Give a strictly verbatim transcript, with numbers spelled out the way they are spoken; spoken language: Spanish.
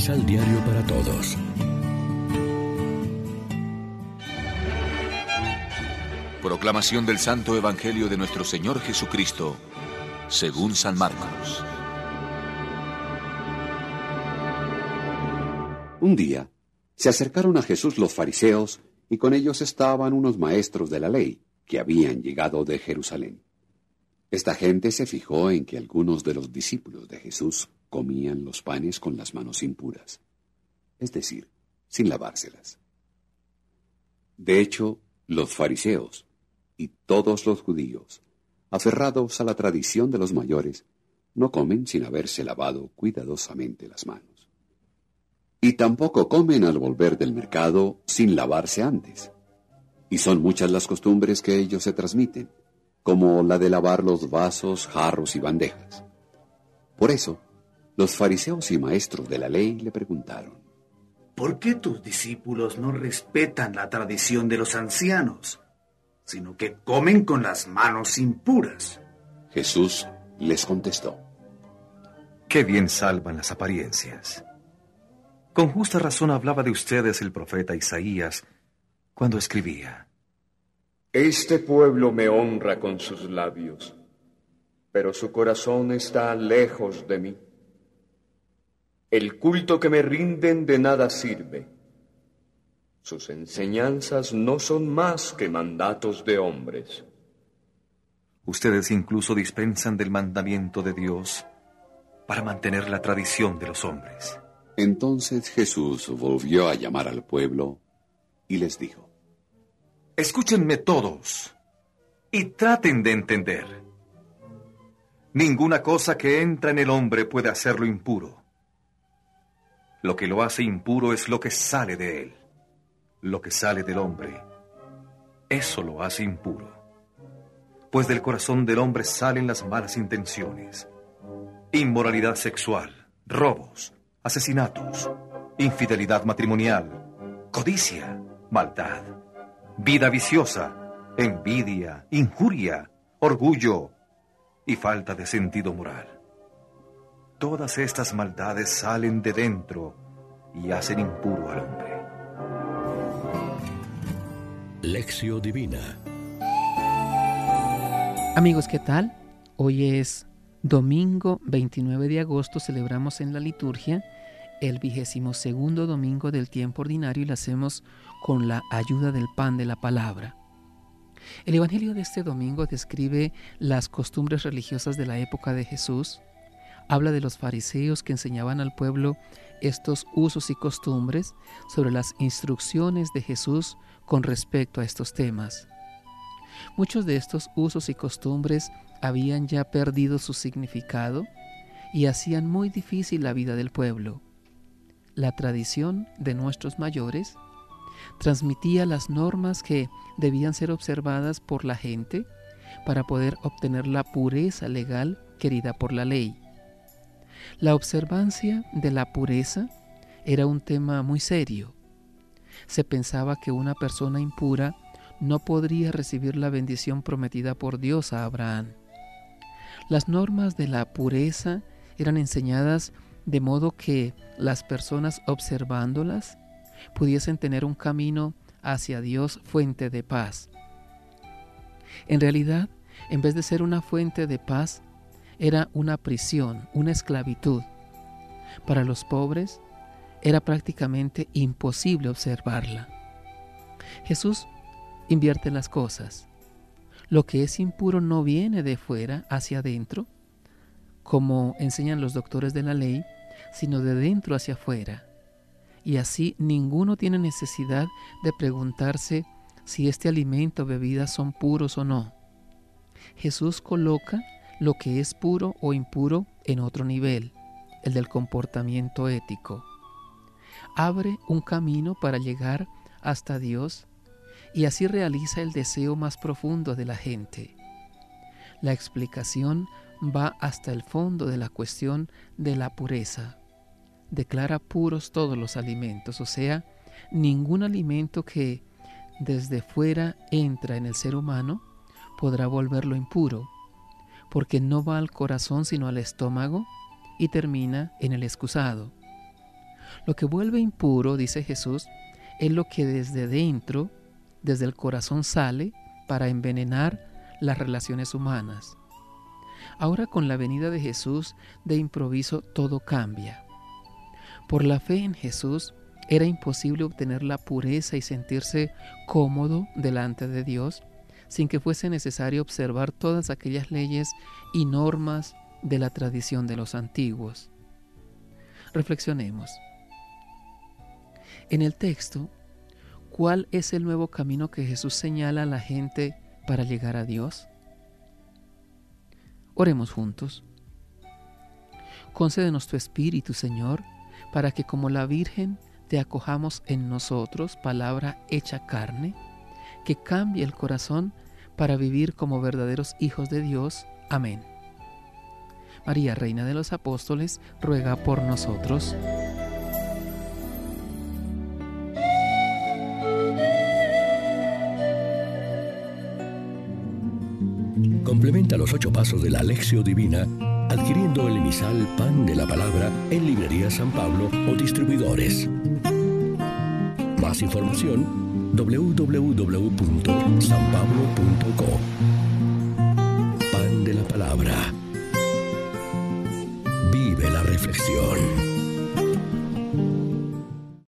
Misal Diario para Todos. Proclamación del Santo Evangelio de nuestro Señor Jesucristo, según San Marcos. Un día se acercaron a Jesús los fariseos, y con ellos estaban unos maestros de la ley que habían llegado de Jerusalén. Esta gente se fijó en que algunos de los discípulos de Jesús comían los panes con las manos impuras, es decir, sin lavárselas. De hecho, los fariseos y todos los judíos, aferrados a la tradición de los mayores, no comen sin haberse lavado cuidadosamente las manos. Y tampoco comen al volver del mercado sin lavarse antes. Y son muchas las costumbres que ellos se transmiten, como la de lavar los vasos, jarros y bandejas. Por eso, los fariseos y maestros de la ley le preguntaron: ¿Por qué tus discípulos no respetan la tradición de los ancianos, sino que comen con las manos impuras? Jesús les contestó: Qué bien salvan las apariencias. Con justa razón hablaba de ustedes el profeta Isaías cuando escribía: Este pueblo me honra con sus labios, pero su corazón está lejos de mí. El culto que me rinden de nada sirve. Sus enseñanzas no son más que mandatos de hombres. Ustedes incluso dispensan del mandamiento de Dios para mantener la tradición de los hombres. Entonces Jesús volvió a llamar al pueblo y les dijo: Escúchenme todos y traten de entender. Ninguna cosa que entra en el hombre puede hacerlo impuro. Lo que lo hace impuro es lo que sale de él. Lo que sale del hombre, eso lo hace impuro. Pues del corazón del hombre salen las malas intenciones, inmoralidad sexual, robos, asesinatos, infidelidad matrimonial, codicia, maldad, vida viciosa, envidia, injuria, orgullo y falta de sentido moral. Todas estas maldades salen de dentro y hacen impuro al hombre. Lección Divina. Amigos, ¿qué tal? Hoy es domingo veintinueve de agosto, celebramos en la liturgia el vigésimo segundo domingo del tiempo ordinario y lo hacemos con la ayuda del pan de la palabra. El Evangelio de este domingo describe las costumbres religiosas de la época de Jesús. Habla de los fariseos que enseñaban al pueblo estos usos y costumbres, sobre las instrucciones de Jesús con respecto a estos temas. Muchos de estos usos y costumbres habían ya perdido su significado y hacían muy difícil la vida del pueblo. La tradición de nuestros mayores transmitía las normas que debían ser observadas por la gente para poder obtener la pureza legal querida por la ley. La observancia de la pureza era un tema muy serio. Se pensaba que una persona impura no podría recibir la bendición prometida por Dios a Abraham. Las normas de la pureza eran enseñadas de modo que las personas observándolas pudiesen tener un camino hacia Dios, fuente de paz. En realidad, en vez de ser una fuente de paz, era una prisión, una esclavitud. Para los pobres, era prácticamente imposible observarla. Jesús invierte las cosas. Lo que es impuro no viene de fuera hacia adentro, como enseñan los doctores de la ley, sino de dentro hacia afuera. Y así ninguno tiene necesidad de preguntarse si este alimento o bebida son puros o no. Jesús coloca lo que es puro o impuro en otro nivel, el del comportamiento ético. Abre un camino para llegar hasta Dios y así realiza el deseo más profundo de la gente. La explicación va hasta el fondo de la cuestión de la pureza. Declara puros todos los alimentos, o sea, ningún alimento que desde fuera entra en el ser humano podrá volverlo impuro, porque no va al corazón sino al estómago y termina en el excusado. Lo que vuelve impuro, dice Jesús, es lo que desde dentro, desde el corazón sale para envenenar las relaciones humanas. Ahora con la venida de Jesús, de improviso todo cambia. Por la fe en Jesús era imposible obtener la pureza y sentirse cómodo delante de Dios sin que fuese necesario observar todas aquellas leyes y normas de la tradición de los antiguos. Reflexionemos. En el texto, ¿cuál es el nuevo camino que Jesús señala a la gente para llegar a Dios? Oremos juntos. Concédenos tu Espíritu, Señor, para que como la Virgen te acojamos en nosotros, palabra hecha carne, que cambie el corazón para vivir como verdaderos hijos de Dios. Amén. María, Reina de los Apóstoles, ruega por nosotros. Complementa los ocho pasos de la Lección Divina adquiriendo el emisal Pan de la Palabra en Librería San Pablo o distribuidores. Más información: doble u doble u doble u punto san pablo punto co.